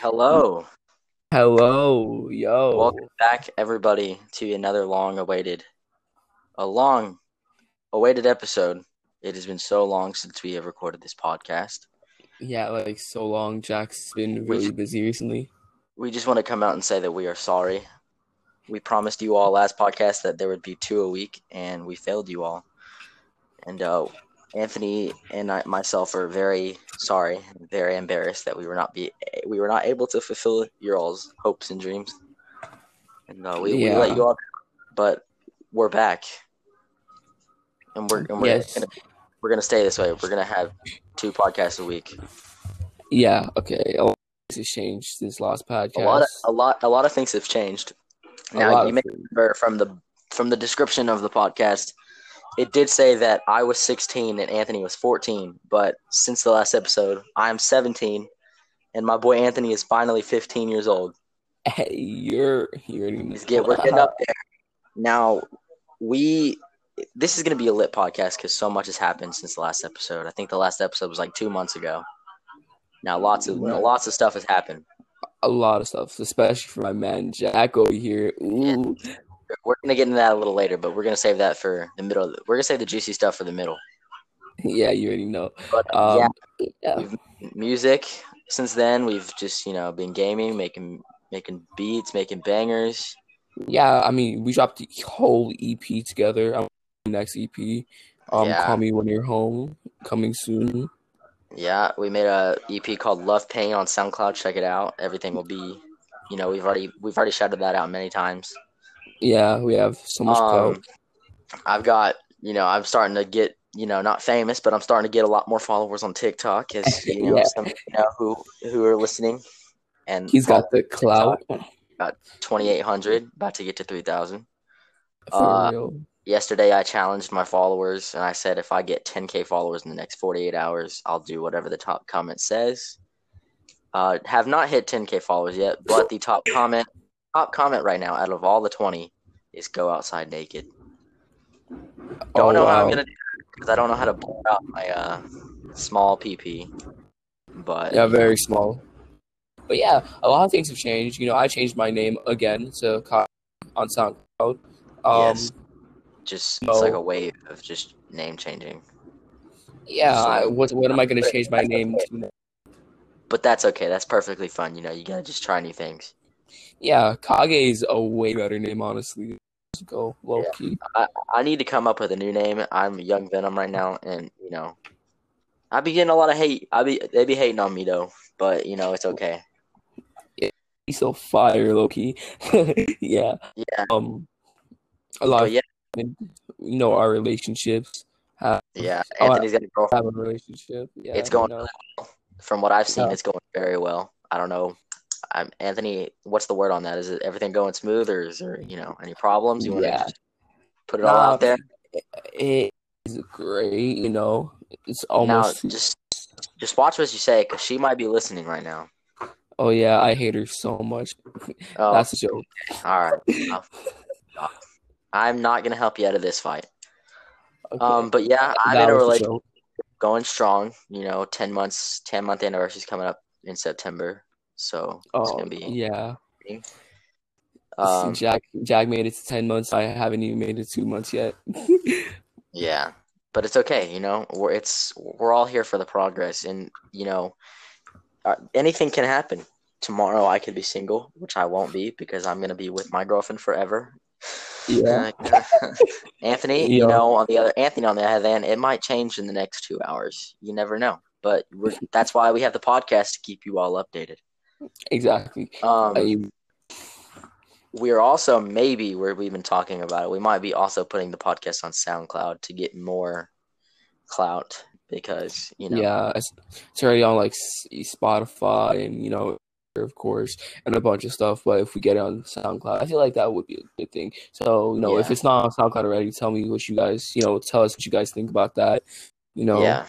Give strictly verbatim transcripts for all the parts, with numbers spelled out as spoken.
Hello. Hello, yo. Welcome back, everybody, to another long-awaited, a long-awaited episode. It has been so long since we have recorded this podcast. Yeah, like, so long. Jack's been really we, busy recently. We just want to come out and say that we are sorry. We promised you all last podcast that there would be two a week, and we failed you all. And, uh... Anthony and I, myself, are very sorry, very embarrassed that we were not be we were not able to fulfill your all's hopes and dreams, and uh, we, yeah. we let you all. But we're back, and we're and we're yes. gonna, we're gonna stay this way. We're gonna have two podcasts a week. Yeah. Okay. A lot has changed since last podcast. A lot. Of, a lot. A lot of things have changed. Now you may remember from the from the description of the podcast. It did say that I was sixteen and Anthony was fourteen, but since the last episode, I'm seventeen, and my boy Anthony is finally fifteen years old. Hey, you're you're getting, we're getting up there. Now, we this is going to be a lit podcast because so much has happened since the last episode. I think the last episode was like two months ago. Now, lots of yeah. lots of stuff has happened. A lot of stuff, especially for my man Jack over here. Ooh. Yeah. We're gonna get into that a little later, but we're gonna save that for the middle. Of the, we're gonna save the juicy stuff for the middle. Yeah, you already know. But, um, yeah, yeah. We've, music. Since then, we've just you know been gaming, making making beats, making bangers. Yeah, I mean, we dropped the whole E P together. I'm next E P. Um, yeah. Call Me When You're Home, coming soon. Yeah, we made a E P called Love Pain on SoundCloud. Check it out. Everything will be, you know, we've already we've already shouted that out many times. Yeah, we have so much clout. Um, I've got, you know, I'm starting to get, you know, not famous, but I'm starting to get a lot more followers on TikTok as, you know, yeah. some, you know who, who are listening. And he's got the clout. About twenty-eight hundred, about to get to three thousand. Uh, yesterday, I challenged my followers, and I said if I get ten thousand followers in the next forty-eight hours, I'll do whatever the top comment says. Uh, have not hit ten thousand followers yet, but the top comment... Top comment right now, out of all the twenty, is go outside naked. Don't oh, know wow. how I'm gonna do that because I don't know how to blow out my uh, small P P. But yeah, very small. But yeah, a lot of things have changed. You know, I changed my name again to Kyle on SoundCloud. Um, yes, just no. It's like a wave of just name changing. Yeah, so, I, what what am I gonna change my name to? But that's okay. That's perfectly fun. You know, you gotta just try new things. Yeah, Kage is a way better name, honestly. Let's go low yeah. key. I, I need to come up with a new name. I'm Young Venom right now, and you know, I be getting a lot of hate. I be they be hating on me though, but you know, it's okay. Yeah, he's so fire, low key. yeah, yeah. Um, a lot. But of yeah, you know, our relationships. Have, yeah, Anthony's got a girlfriend. Have a relationship. Yeah, it's going you know. well. From what I've seen, yeah. it's going very well. I don't know. I'm Anthony, what's the word on that? Is it everything going smooth, or is there, you know, any problems? You want yeah. to just put it all nah, out there? It is great, you know. It's almost now, just just watch what you say, because she might be listening right now. Oh yeah, I hate her so much. Oh, that's a joke. All right, I'm not gonna help you out of this fight. Okay. Um, but yeah, I'm that in a relationship going strong. You know, ten months, ten month anniversary is coming up in September. So oh, it's gonna be yeah. Um, Jack Jack made it to ten months. I haven't even made it two months yet. yeah, but it's okay. You know, we're it's we're all here for the progress, and you know, uh, anything can happen. Tomorrow I could be single, which I won't be because I'm gonna be with my girlfriend forever. Yeah, Anthony. Yeah. You know, on the other Anthony on the other hand, it might change in the next two hours. You never know. But we're, that's why we have the podcast to keep you all updated. Exactly. Um, I, we're also maybe where we've been talking about it. We might be also putting the podcast on SoundCloud to get more clout because you know. Yeah, it's, it's already on like Spotify and you know, of course, and a bunch of stuff. But if we get it on SoundCloud, I feel like that would be a good thing. So you know, yeah. if it's not on SoundCloud already, tell me what you guys you know. Tell us what you guys think about that. You know. Yeah.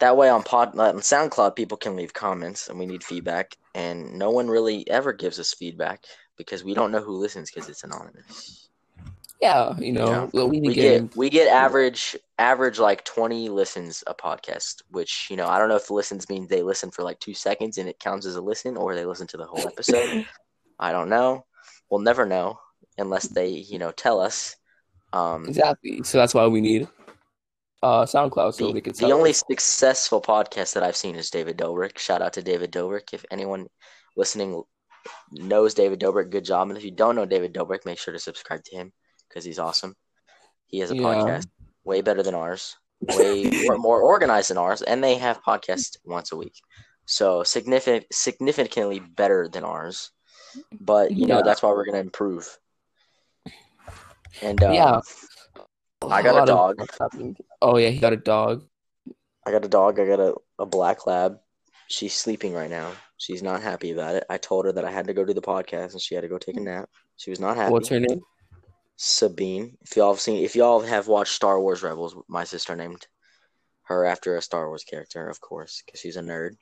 That way on pod on SoundCloud, people can leave comments, and we need feedback. And no one really ever gives us feedback because we don't know who listens because it's anonymous. Yeah, you know, yeah. Well, we, we get we get average average like twenty listens a podcast, which, you know, I don't know if the listens means they listen for like two seconds and it counts as a listen, or they listen to the whole episode. I don't know. We'll never know unless they, you know, tell us. Um, exactly. So that's why we need uh, SoundCloud, so the, they can. Tell the only us. Successful podcast that I've seen is David Dobrik. Shout out to David Dobrik. If anyone listening knows David Dobrik, good job. And if you don't know David Dobrik, make sure to subscribe to him, because he's awesome. He has a yeah. podcast way better than ours, way more, more organized than ours, and they have podcasts once a week. So significant, significantly better than ours. But, you yeah. know, that's why we're going to improve. And uh, yeah. I got a, a dog. Oh, yeah, he got a dog. I got a dog. I got a, a black lab. She's sleeping right now. She's not happy about it. I told her that I had to go do the podcast, and she had to go take a nap. She was not happy. What's her name? Sabine. If y'all have seen, if y'all have watched Star Wars Rebels, my sister named her after a Star Wars character, of course, because she's a nerd.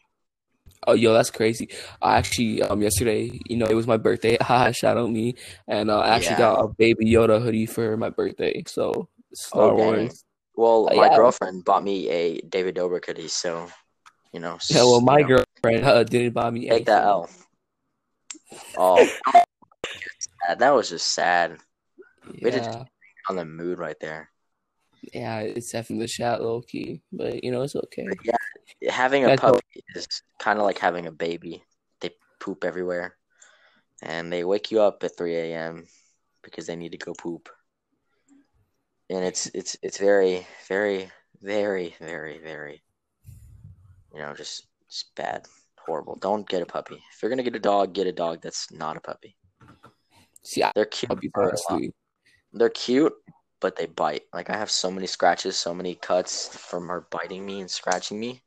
Oh, yo, that's crazy. I actually, um, yesterday, you know, it was my birthday. Haha, shout out me. And uh, I actually yeah. got a Baby Yoda hoodie for my birthday. So, Star oh, Wars. Well, uh, my yeah. girlfriend bought me a David Dobrik hoodie. So, you know. Yeah, well, my girlfriend uh, didn't buy me anything. Take that L. Oh, that was just sad. Yeah. We did on the mood right there. Yeah, it's definitely the shot low key, but you know, it's okay. But yeah, having a puppy is kind of like having a baby. They poop everywhere, and they wake you up at three a.m. because they need to go poop. And it's it's it's very very very very very, you know, just just bad, horrible. Don't get a puppy. If you're gonna get a dog, get a dog that's not a puppy. See, they're cute. They're cute, but they bite. Like, I have so many scratches, so many cuts from her biting me and scratching me.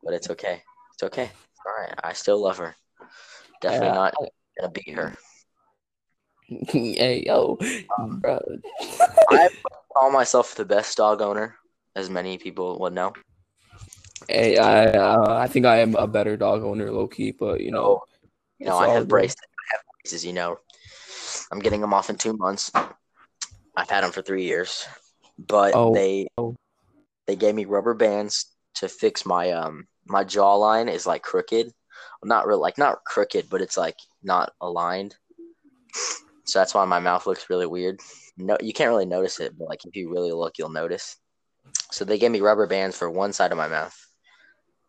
But it's okay. It's okay. All right. I still love her. Definitely yeah. not going to beat her. Hey, yo. Um, bro. I call myself the best dog owner, as many people would know. Hey, I uh, I think I am a better dog owner, low-key, but, you know. You know, I have braces. I have braces, you know. I'm getting them off in two months. I've had them for three years, but oh. they they gave me rubber bands to fix my um my jawline is like crooked, not real like not crooked, but it's like not aligned. So that's why my mouth looks really weird. No, you can't really notice it, but like if you really look, you'll notice. So they gave me rubber bands for one side of my mouth,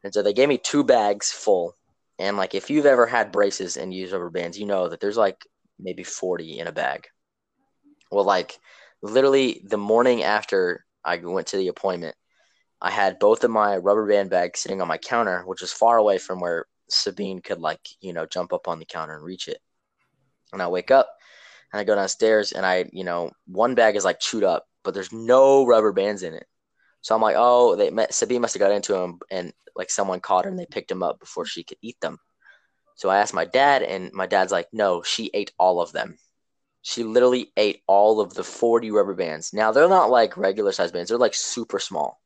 and so they gave me two bags full. And like if you've ever had braces and used rubber bands, you know that there's like maybe forty in a bag. Well, like, literally the morning after I went to the appointment, I had both of my rubber band bags sitting on my counter, which was far away from where Sabine could, like, you know, jump up on the counter and reach it. And I wake up, and I go downstairs, and I, you know, one bag is, like, chewed up, but there's no rubber bands in it. So I'm like, oh, they met, Sabine must have got into them, and, like, someone caught her, and they picked them up before she could eat them. So I asked my dad, and my dad's like, no, she ate all of them. She literally ate all of the forty rubber bands. Now, they're not like regular size bands. They're like super small.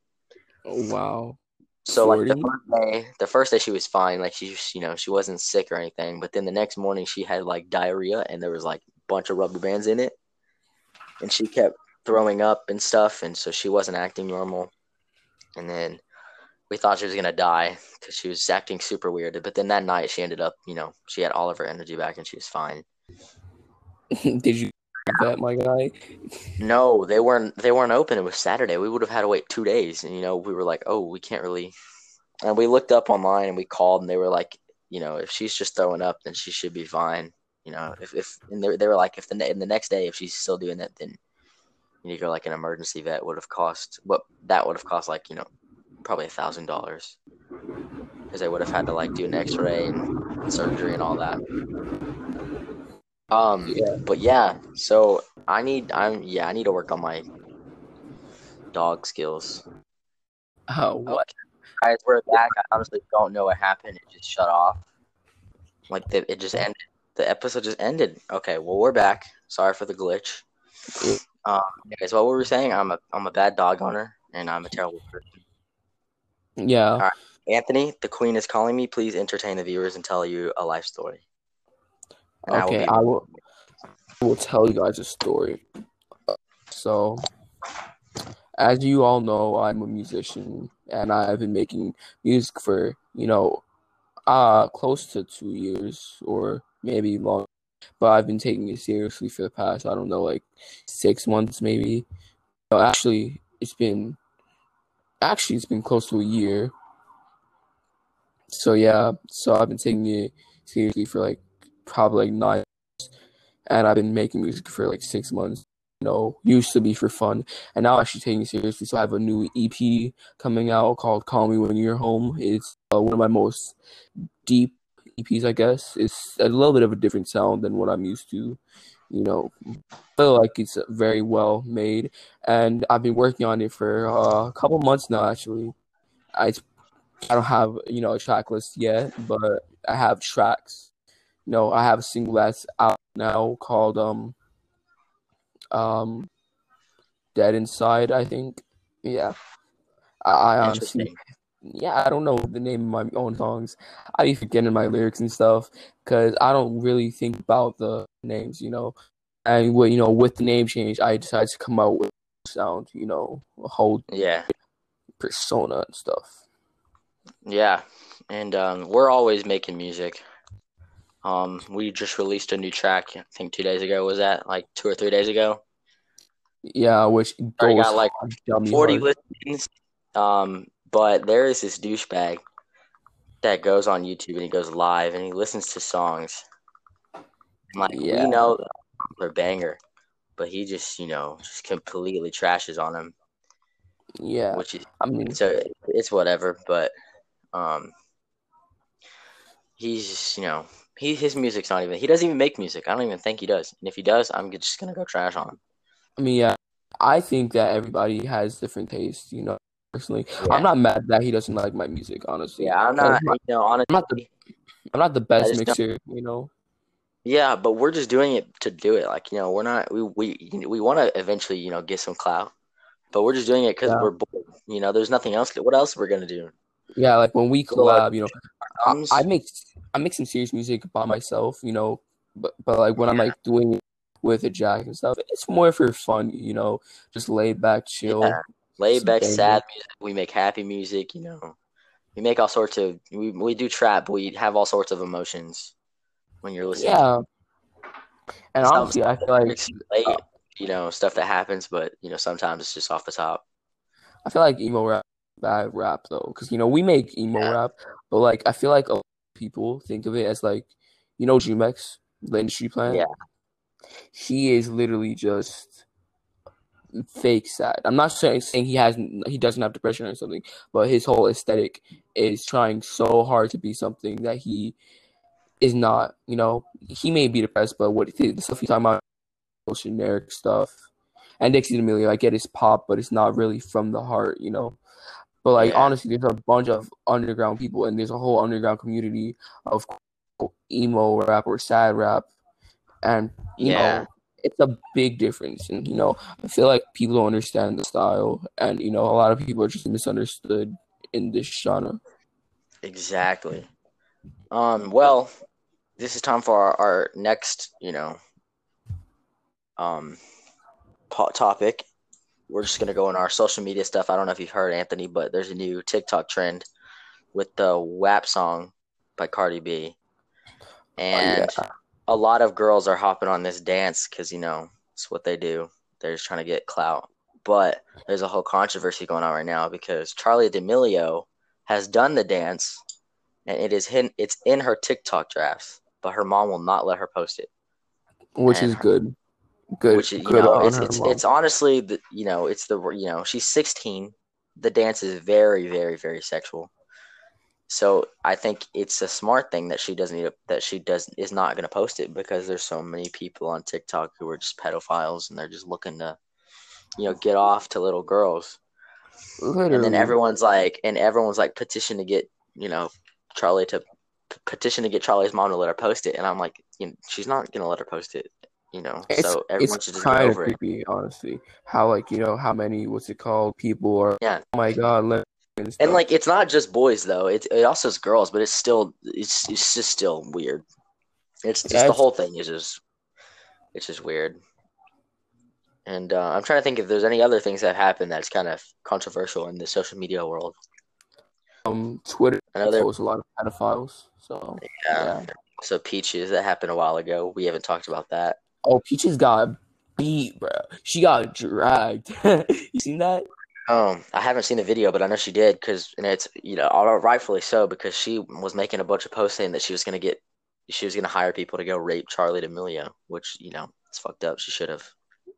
Oh, wow. So forty? Like the first day, the first day she was fine. Like she, you know, she wasn't sick or anything. But then the next morning she had like diarrhea and there was like a bunch of rubber bands in it. And she kept throwing up and stuff. And so she wasn't acting normal. And then we thought she was going to die because she was acting super weird. But then that night she ended up, you know, she had all of her energy back and she was fine. Did you that, my guy? No, they weren't. They weren't open. It was Saturday. We would have had to wait two days, and you know, we were like, "Oh, we can't really." And we looked up online, and we called, and they were like, "You know, if she's just throwing up, then she should be fine." You know, if if and they they were like, if the in the next day, if she's still doing that, then you need to go like an emergency vet. Would have cost what that would have cost like you know, probably a thousand dollars, because they would have had to like do an X-ray and surgery and all that. Um, yeah. But yeah, so I need, I'm, yeah, I need to work on my dog skills. Oh, what? I swear to God, I honestly don't know what happened. It just shut off. Like, the, it just ended. The episode just ended. Okay, well, we're back. Sorry for the glitch. Um, anyways, what were we saying? I'm a, I'm a bad dog owner, and I'm a terrible person. Yeah. All right. Anthony, the queen is calling me. Please entertain the viewers and tell you a life story. And okay, I will, be- I will I will tell you guys a story. So, as you all know, I'm a musician, and I've been making music for, you know, uh, close to two years or maybe longer. But I've been taking it seriously for the past, I don't know, like six months maybe. No, actually, it's been actually it's been close to a year. So yeah, so I've been taking it seriously for like probably like nine months, and I've been making music for like six months. You know, used to be for fun, and now I'm actually taking it seriously. So I have a new E P coming out called "Call Me When You're Home." It's uh, one of my most deep E Ps, I guess. It's a little bit of a different sound than what I'm used to. You know, I feel like it's very well made, and I've been working on it for uh, a couple months now. Actually, I I don't have you know a track list yet, but I have tracks. You know, I have a single that's out now called um um Dead Inside, I think. Yeah, I, I honestly. Yeah, I don't know the name of my own songs. I be forgetting my lyrics and stuff because I don't really think about the names, you know. And well, you know, with the name change, I decided to come out with a sound, you know, a whole yeah persona and stuff. Yeah, and um, we're always making music. Um, we just released a new track. I think two days ago was that like two or three days ago. Yeah, which I got like forty hard. listens. Um. But there is this douchebag that goes on YouTube and he goes live and he listens to songs. I'm like, yeah. We know they're banger, but he just, you know, just completely trashes on him. Yeah. Which is, I mean, so it's whatever, but um, he's just, you know, he his music's not even, he doesn't even make music. I don't even think he does. And if he does, I'm just going to go trash on him. I mean, yeah, I think that everybody has different tastes, you know. Personally, yeah. I'm not mad that he doesn't like my music, honestly. Yeah, I'm not, you know, honestly, I'm not the, I'm not the best mixer, you know. Yeah, but we're just doing it to do it. Like, you know, we're not, we we, we want to eventually, you know, get some clout, but we're just doing it because yeah. we're bored. You know, there's nothing else. What else we're going to do? Yeah, like when we collab, you know, I, I make I make some serious music by myself, you know, but, but like when yeah. I'm like doing it with a jack and stuff, it's more for fun, you know, just laid back, chill. Yeah. Laid back, sad music. We make happy music, you know. We make all sorts of – we we do trap, but we have all sorts of emotions when you're listening. Yeah. And Some honestly, I feel like – uh, you know, stuff that happens, but, you know, sometimes it's just off the top. I feel like emo rap is bad rap, though, because, you know, we make emo yeah. rap, but, like, I feel like a lot of people think of it as, like, you know, G-Mex, the industry plan? Yeah. He is literally just – fake sad. I'm not saying he hasn't, he doesn't have depression or something, but his whole aesthetic is trying so hard to be something that he is not. You know, he may be depressed, but what the stuff he's talking about, generic stuff. And Dixie D'Amelio, I get his pop, but it's not really from the heart, you know. But like yeah. honestly, there's a bunch of underground people, and there's a whole underground community of emo rap or sad rap, and you yeah. know. It's a big difference, and you know, I feel like people don't understand the style, and you know, a lot of people are just misunderstood in this genre. Exactly. Um. Well, this is time for our, our next, you know, um, po- topic. We're just gonna go in our social media stuff. I don't know if you've heard, Anthony, but there's a new TikTok trend with the W A P song by Cardi B, and. Oh, yeah. A lot of girls are hopping on this dance because, you know, it's what they do. They're just trying to get clout. But there's a whole controversy going on right now because Charli D'Amelio has done the dance, and it is in, it's in her TikTok drafts, but her mom will not let her post it. Which and is her, good. Good. Which, you good know, on it's, her it's, mom. It's honestly, the, you know, it's the, you know, she's sixteen. The dance is very, very, very sexual. So I think it's a smart thing that she doesn't need to, that she does is not going to post it because there's so many people on TikTok who are just pedophiles and they're just looking to, you know, get off to little girls. Literally. And then everyone's like, and everyone's like petition to get, you know, Charli to petition to get Charli's mom to let her post it. And I'm like, you know, she's not going to let her post it. You know, it's, so everyone should just get over it. It's kind of creepy, honestly. How like you know how many what's it called people are? Yeah. Oh my God. Let- And, and like it's not just boys though; it it also is girls, but it's still it's it's just still weird. It's just yeah, the whole thing is just it's just weird. And uh, I'm trying to think if there's any other things that happened that's kind of controversial in the social media world. Um, Twitter Another... was a lot of pedophiles. So yeah. yeah. So Peaches, that happened a while ago. We haven't talked about that. Oh, Peaches got beat, bro. She got dragged. You seen that? Um, I haven't seen the video, but I know she did because, and it's, you know, rightfully so, because she was making a bunch of posts saying that she was gonna get, she was gonna hire people to go rape Charli D'Amelio, which, you know, it's fucked up. She should have.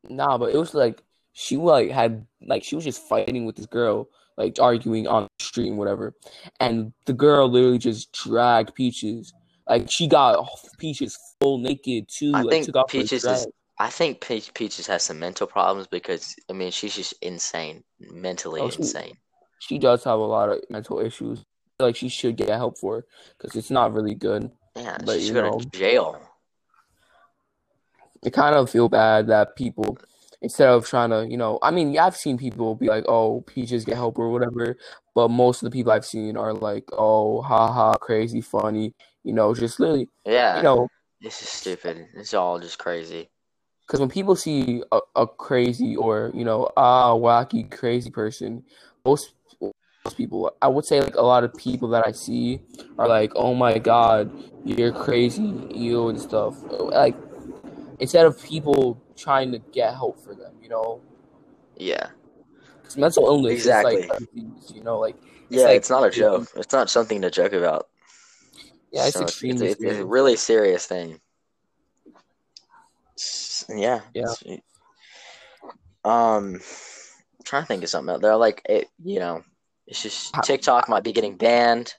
Nah, but it was like she like had like she was just fighting with this girl, like arguing on the street and whatever, and the girl literally just dragged Peaches. Like she got Peaches full naked too. I like, think took off Peaches is. I think Pe- Peaches has some mental problems because, I mean, she's just insane, mentally oh, she, insane. She does have a lot of mental issues. Like, she should get help for it because it's not really good. Yeah, but, she's going to jail. I kind of feel bad that people, instead of trying to, you know, I mean, I've seen people be like, oh, Peaches, get help or whatever. But most of the people I've seen are like, oh, haha, crazy, funny. You know, just literally, yeah, you know. This is stupid. It's all just crazy. Because when people see a, a crazy or, you know, ah, wacky, crazy person, most, most people, I would say, like, a lot of people that I see are like, oh, my God, you're crazy, you and stuff. Like, instead of people trying to get help for them, you know? Yeah. Because mental illness exactly. is, like, you know, like. It's yeah, like, it's not a joke. It's not something to joke about. Yeah, it's so extremely it's, it's, it's a really serious thing. Yeah. Yeah. Um, I'm trying to think of something else. They're like, it, you know, it's just TikTok might be getting banned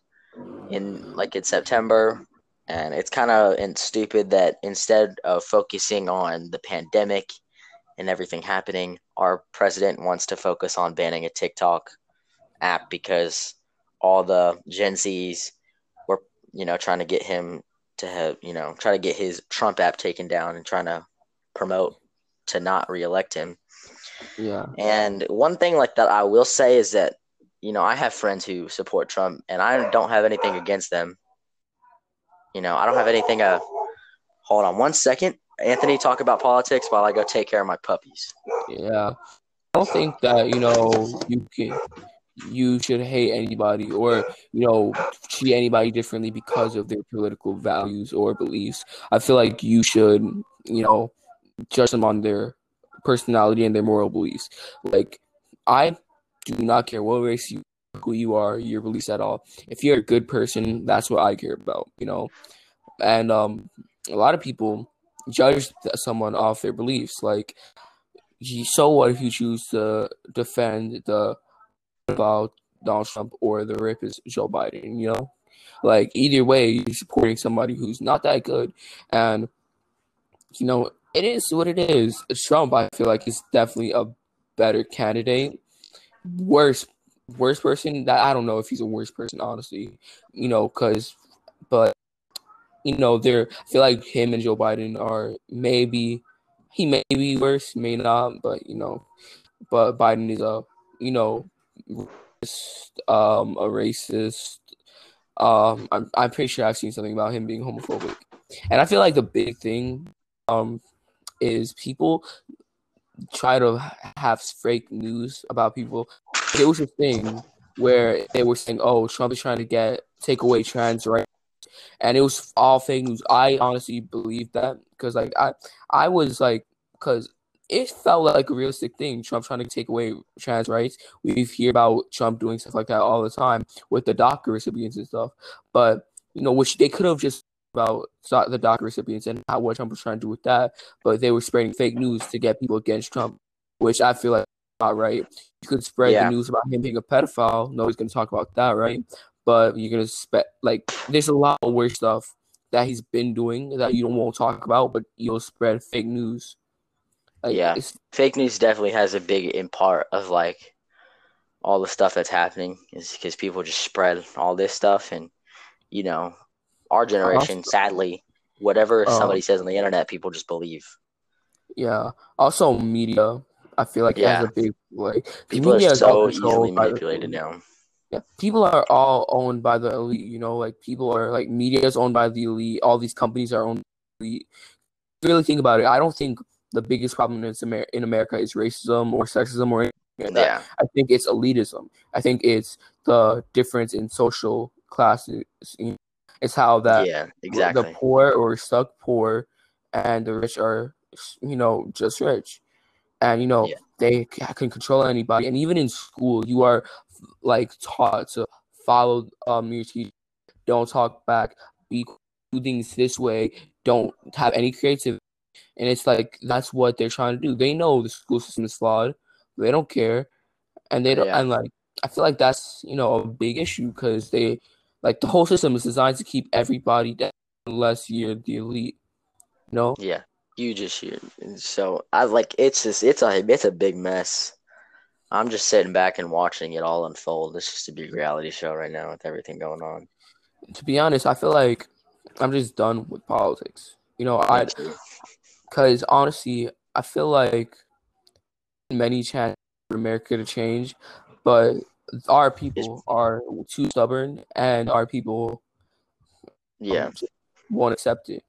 in like in September, and it's kind of stupid that instead of focusing on the pandemic and everything happening, our president wants to focus on banning a TikTok app because all the Gen Zs were, you know, trying to get him to have, you know, try to get his Trump app taken down and trying to promote to not reelect him. Yeah. And one thing like that I will say is that, you know, I have friends who support Trump and I don't have anything against them. You know, I don't have anything. Uh, hold on one second. Anthony, talk about politics while I go take care of my puppies. Yeah. I don't think that, you know, you can, you should hate anybody or, you know, treat anybody differently because of their political values or beliefs. I feel like you should, you know, judge them on their personality and their moral beliefs. Like, I do not care what race you, who you are, your beliefs at all. If you're a good person, that's what I care about, you know. And um, a lot of people judge someone off their beliefs. Like, so what if you choose to defend the about Donald Trump or the rapist Joe Biden? You know, like either way, you're supporting somebody who's not that good, and you know. It is what it is. Trump, I feel like, is definitely a better candidate. Worse, worse person. That I don't know if he's a worse person, honestly. You know, cause, but you know, there. I feel like him and Joe Biden are maybe he may be worse, may not, but you know, but Biden is a you know, racist, um, a racist. Um, I'm I'm pretty sure I've seen something about him being homophobic, and I feel like the big thing, um. is people try to have fake news about people. It was a thing where they were saying, oh, Trump is trying to get take away trans rights. And it was all fake news. I honestly believe that because, like, I, I was, like, because it felt like a realistic thing, Trump trying to take away trans rights. We hear about Trump doing stuff like that all the time with the DACA recipients and stuff. But, you know, which they could have just about the DACA recipients and how what Trump was trying to do with that, but they were spreading fake news to get people against Trump, which I feel like is not right. You could spread yeah. the news about him being a pedophile. Nobody's going to talk about that, right? But you're going to spe- like there's a lot of weird stuff that he's been doing that you don't want to talk about, but you'll spread fake news. Like, yeah, fake news definitely has a big in part of like all the stuff that's happening is because people just spread all this stuff, and you know. Our generation, sadly, whatever somebody um, says on the internet, people just believe. Yeah. Also, media, I feel like yeah. has a big like people media are so easily manipulated the, now. Yeah, people are all owned by the elite. You know, like people are like media is owned by the elite. All these companies are owned by the elite. Really think about it. I don't think the biggest problem in Amer- in America is racism or sexism or anything like that. Yeah. I think it's elitism. I think it's the difference in social classes. It's how that yeah, exactly. the poor are stuck poor and the rich are, you know, just rich. And, you know, yeah. they can control anybody. And even in school, you are, like, taught to follow um, your teacher. Don't talk back. Be do things this way. Don't have any creativity. And it's like, that's what they're trying to do. They know the school system is flawed. They don't care. And they don't, yeah. and like, I feel like that's, you know, a big issue because they, like, the whole system is designed to keep everybody down unless you're the elite. You know? Yeah. You just hear, so I like it's just it's a it's a big mess. I'm just sitting back and watching it all unfold. It's just a big reality show right now with everything going on. To be honest, I feel like I'm just done with politics. You know, I because honestly, I feel like many chances for America to change, but our people are too stubborn, and our people yeah um, won't accept it.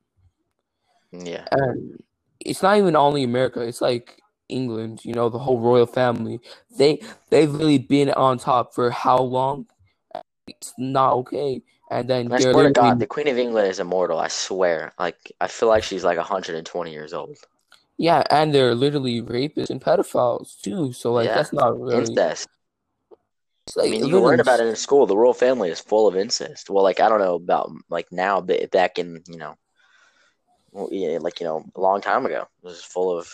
Yeah, and it's not even only America. It's like England, you know, the whole royal family. They they've really been on top for how long? It's not okay. And then I swear to God, the Queen of England is immortal. I swear. Like I feel like she's like one hundred twenty years old. Yeah, and they're literally rapists and pedophiles too. So like yeah. that's not really incest. It's like, I mean, you learn about it in school. The royal family is full of incest. Well, like I don't know about like now, but back in you know. Well, yeah, like, you know, a long time ago. It was full of...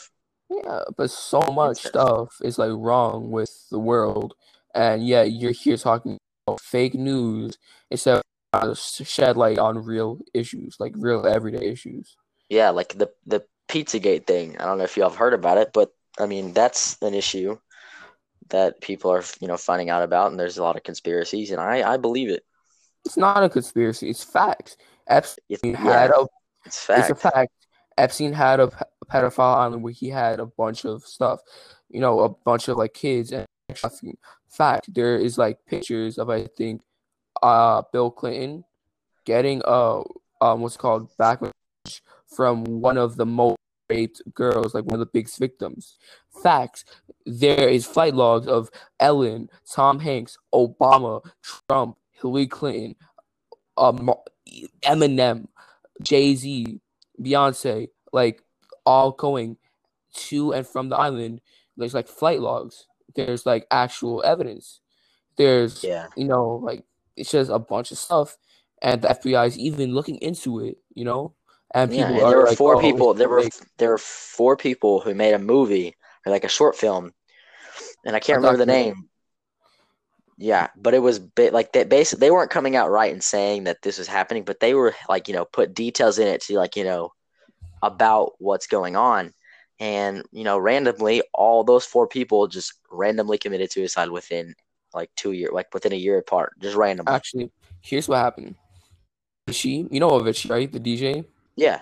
Yeah, but so much stuff is, like, wrong with the world. And, yeah, you're here talking about fake news instead of shed light on real issues, like, real everyday issues. Yeah, like, the, the Pizzagate thing. I don't know if you all have heard about it, but, I mean, that's an issue that people are, you know, finding out about, and there's a lot of conspiracies, and I, I believe it. It's not a conspiracy. It's facts. Epstein had a... It's, fact. It's a fact. Epstein had a pedophile island where he had a bunch of stuff, you know, a bunch of like kids and fact. There is like pictures of I think, uh, Bill Clinton getting a um what's called backlash from one of the most raped girls, like one of the biggest victims. Facts. There is flight logs of Ellen, Tom Hanks, Obama, Trump, Hillary Clinton, um, Eminem. Jay-Z, Beyonce, like all going to and from the island. There's like flight logs. There's like actual evidence. There's, yeah. you know, like it's just a bunch of stuff, and the F B I is even looking into it. You know, and people yeah, and there were like, four oh, people. There were there were four people who made a movie or like a short film, and I can't I remember the name. Know. Yeah, but it was ba- like that. Basically, they weren't coming out right and saying that this was happening, but they were like, you know, put details in it to like, you know, about what's going on, and you know, randomly, all those four people just randomly committed suicide within like two year, like within a year apart, just randomly. Actually, here's what happened. Avicii, you know Avicii, right? The D J. Yeah.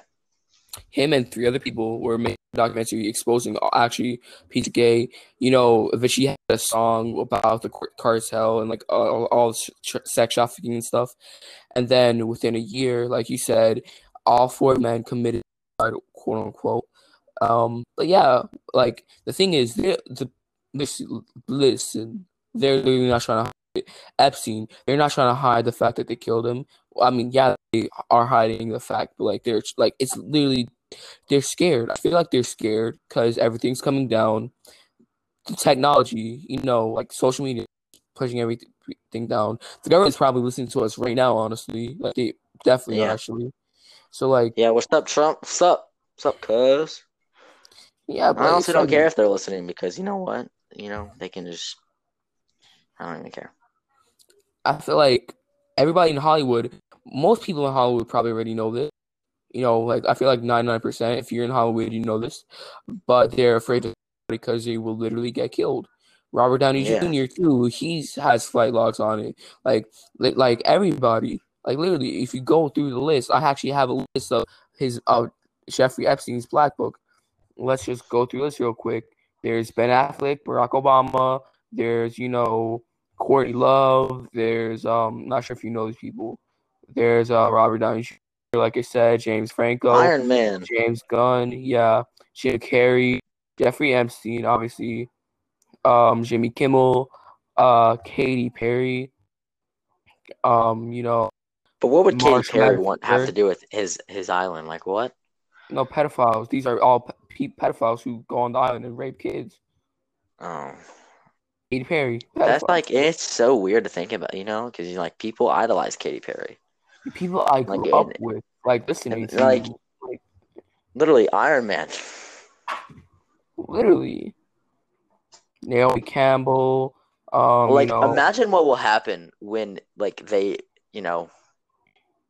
Him and three other people were making a documentary exposing actually Pizzagate. You know, Avicii had a song about the cartel and like all, all sex trafficking and stuff. And then within a year, like you said, all four men committed, quote unquote. Um, but yeah, like the thing is, they're, the, listen, they're literally not trying to hide it. Epstein, they're not trying to hide the fact that they killed him. I mean, yeah, they are hiding the fact, but like they're like it's literally they're scared. I feel like they're scared because everything's coming down. The technology, you know, like social media, pushing everything down. The government's probably listening to us right now, honestly. Like they definitely yeah. are, actually. So like, yeah, what's up, Trump? What's up? What's up, cuz? Yeah, but I honestly don't care if they're listening because you know what, you know they can just. I don't even care. I feel like everybody in Hollywood. Most people in Hollywood probably already know this. You know, like, I feel like ninety-nine percent, if you're in Hollywood, you know this. But they're afraid to because they will literally get killed. Robert Downey yeah. Junior, too, he has flight logs on it. Like, li- like everybody. Like, literally, if you go through the list, I actually have a list of his uh, Jeffrey Epstein's Black Book. Let's just go through this real quick. There's Ben Affleck, Barack Obama. There's, you know, Courtney Love. There's, um, not sure if you know these people. There's uh, Robert Downey Junior like I said, James Franco, Iron Man, James Gunn, yeah, Jim Carrey, Jeffrey Epstein, obviously, um, Jimmy Kimmel, uh, Katy Perry, um, you know. But what would Katy Perry want have to do with his his island? Like what? No, pedophiles. These are all pe- pedophiles who go on the island and rape kids. Oh. Katy Perry. Pedophiles. That's like, it's so weird to think about, you know, because you like people idolize Katy Perry. People I grew like, up and, with, like listening to, like, like literally Iron Man. Literally, Naomi Campbell. Um, like, you know, imagine what will happen when, like, they, you know,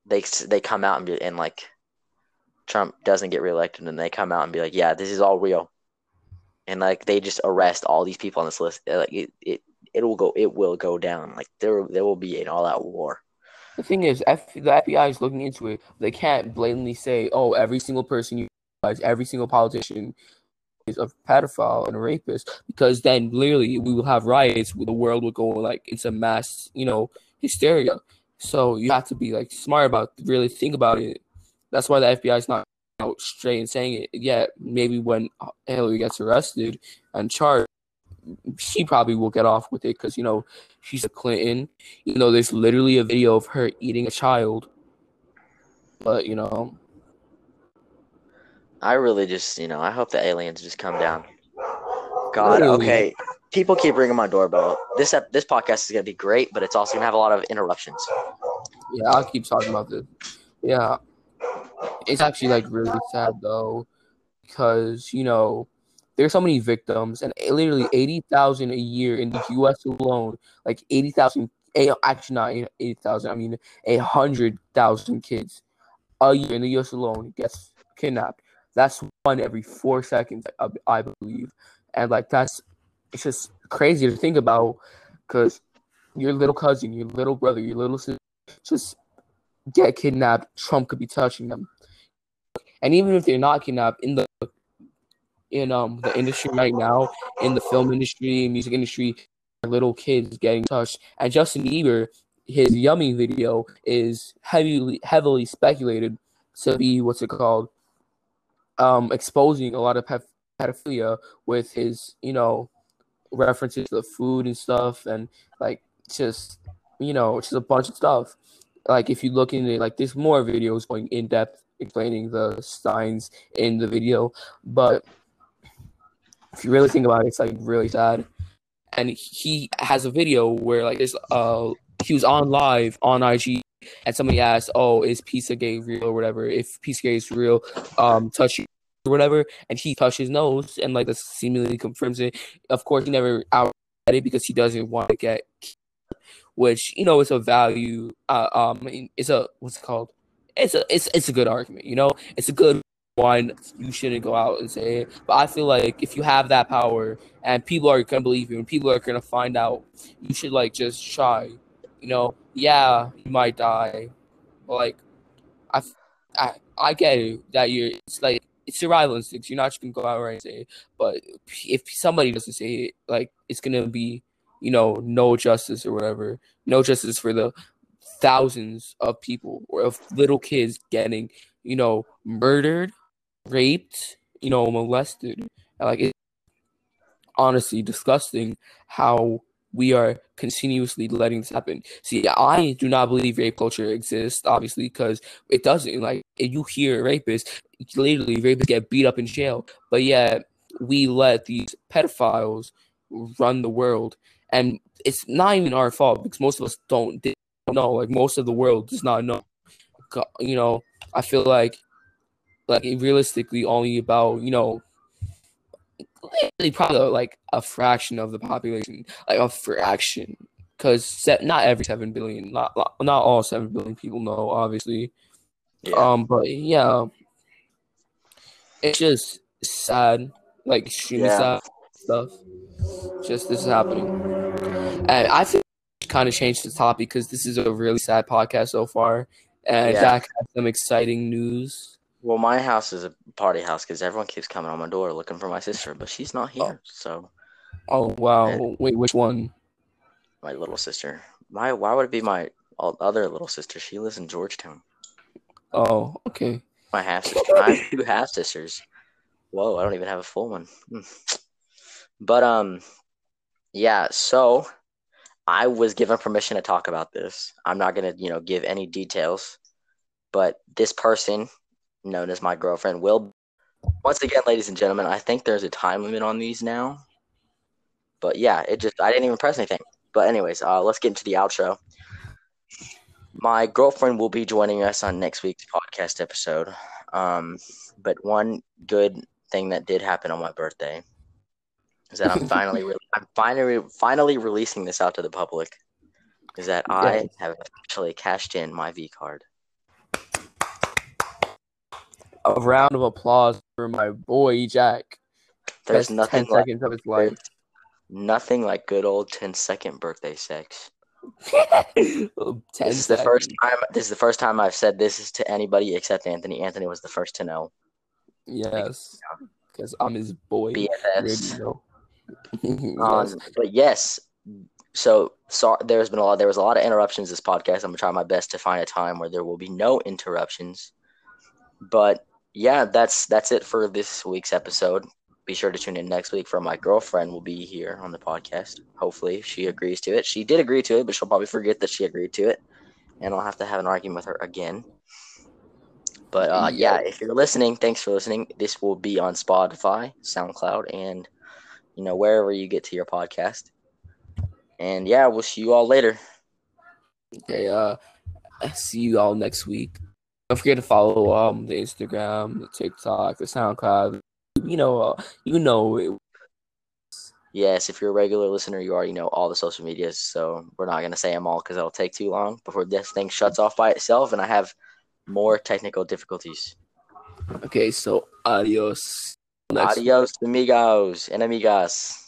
they they come out and be, and like Trump doesn't get reelected, and they come out and be like, yeah, this is all real, and like they just arrest all these people on this list. Like it, it, it will go, it will go down. Like there, there will be an all-out war. The thing is, F- the F B I is looking into it. They can't blatantly say, oh, every single person you realize, every single politician is a pedophile and a rapist, because then literally we will have riots. The world will go like it's a mass, you know, hysteria. So you have to be like smart about really think about it. That's why the F B I is not out straight and saying it yet. Maybe when Hillary gets arrested and charged, she probably will get off with it because, you know, she's a Clinton. You know, there's literally a video of her eating a child. But, you know. I really just, you know, I hope the aliens just come down. God, literally. Okay. People keep ringing my doorbell. This this podcast is going to be great, but it's also going to have a lot of interruptions. Yeah, I'll keep talking about this. Yeah. It's actually, like, really sad, though, because, you know, there's so many victims, and literally eighty thousand a year in the U S alone. Like eighty thousand, actually not eighty thousand, I mean one hundred thousand kids a year in the U S alone gets kidnapped. That's one every four seconds, I, I believe. And like that's, it's just crazy to think about, because your little cousin, your little brother, your little sister just get kidnapped. Trump could be touching them. And even if they're not kidnapped, in the in um the industry right now, in the film industry, music industry, little kids getting touched. And Justin Bieber, his Yummy video is heavily heavily speculated to be what's it called, um exposing a lot of pef- pedophilia with his, you know, references to food and stuff, and like just, you know, just a bunch of stuff. Like if you look into it, like there's more videos going in depth explaining the signs in the video, but if you really think about it, it's like really sad. And he has a video where like this, uh, he was on live on I G, and somebody asked, "Oh, is Pizzagate real or whatever? If Pizzagate is real, um, touch you or whatever." And he touched his nose, and like that seemingly confirms it. Of course, he never out at it because he doesn't want to get, which, you know, it's a value. Uh, um, it's a what's it called? It's a it's it's a good argument. You know, it's a good. One, you shouldn't go out and say it. But I feel like if you have that power and people are going to believe you and people are going to find out, you should, like, just try. You know, yeah, you might die. But, like, I, I, I get it that you're – it's, like, it's survival instincts. You're not just going to go out and say it. But if somebody doesn't say it, like, it's going to be, you know, no justice or whatever. No justice for the thousands of people or of little kids getting, you know, murdered, raped, you know, molested. Like, it's honestly disgusting how we are continuously letting this happen. See, I do not believe rape culture exists, obviously, because it doesn't. Like, if you hear rapists, literally rapists get beat up in jail. But yet, we let these pedophiles run the world. And it's not even our fault, because most of us don't, don't know. Like, most of the world does not know. You know, I feel like Like realistically, only about, you know, really probably like a fraction of the population, like a fraction, because se- not every seven billion, not not all seven billion people know, obviously. Yeah. Um, but yeah, it's just sad, like extremely yeah. sad stuff. Just this is happening, and I think kind of changed the topic because this is a really sad podcast so far, and yeah. Zach has some exciting news. Well, my house is a party house because everyone keeps coming on my door looking for my sister, but she's not here. Oh. So, oh wow! And wait, which one? My little sister. My why would it be my other little sister? She lives in Georgetown. Oh, okay. My half sister. I have two half sisters. Whoa, I don't even have a full one. But um, yeah. So I was given permission to talk about this. I'm not gonna, you know, give any details. But this person, known as my girlfriend, will. Once again, ladies and gentlemen, I think there's a time limit on these now. But yeah, it just I didn't even press anything. But anyways, uh, let's get into the outro. My girlfriend will be joining us on next week's podcast episode. Um, but one good thing that did happen on my birthday is that I'm finally, re- I'm finally, finally releasing this out to the public. Is that I have actually cashed in my V card. A round of applause for my boy Jack. There's Best nothing like seconds of his life. Nothing like good old ten second birthday sex. this seconds. is the first time this is the first time I've said this is to anybody except Anthony. Anthony was the first to know. Yes. Because I'm his boy. B F S. um, but yes. So, so there's been a lot there was a lot of interruptions this podcast. I'm gonna try my best to find a time where there will be no interruptions. But yeah, that's that's it for this week's episode. Be sure to tune in next week for my girlfriend will be here on the podcast. Hopefully she agrees to it. She did agree to it, but she'll probably forget that she agreed to it. And I'll have to have an argument with her again. But uh, yeah, if you're listening, thanks for listening. This will be on Spotify, SoundCloud, and you know wherever you get to your podcast. And yeah, we'll see you all later. Okay, uh, see you all next week. Don't forget to follow um the Instagram, the TikTok, the SoundCloud. You know, uh, you know. It. Yes, if you're a regular listener, you already know all the social medias. So we're not gonna say them all because it'll take too long before this thing shuts off by itself, and I have more technical difficulties. Okay, so adios. Next. Adios, amigos and amigas.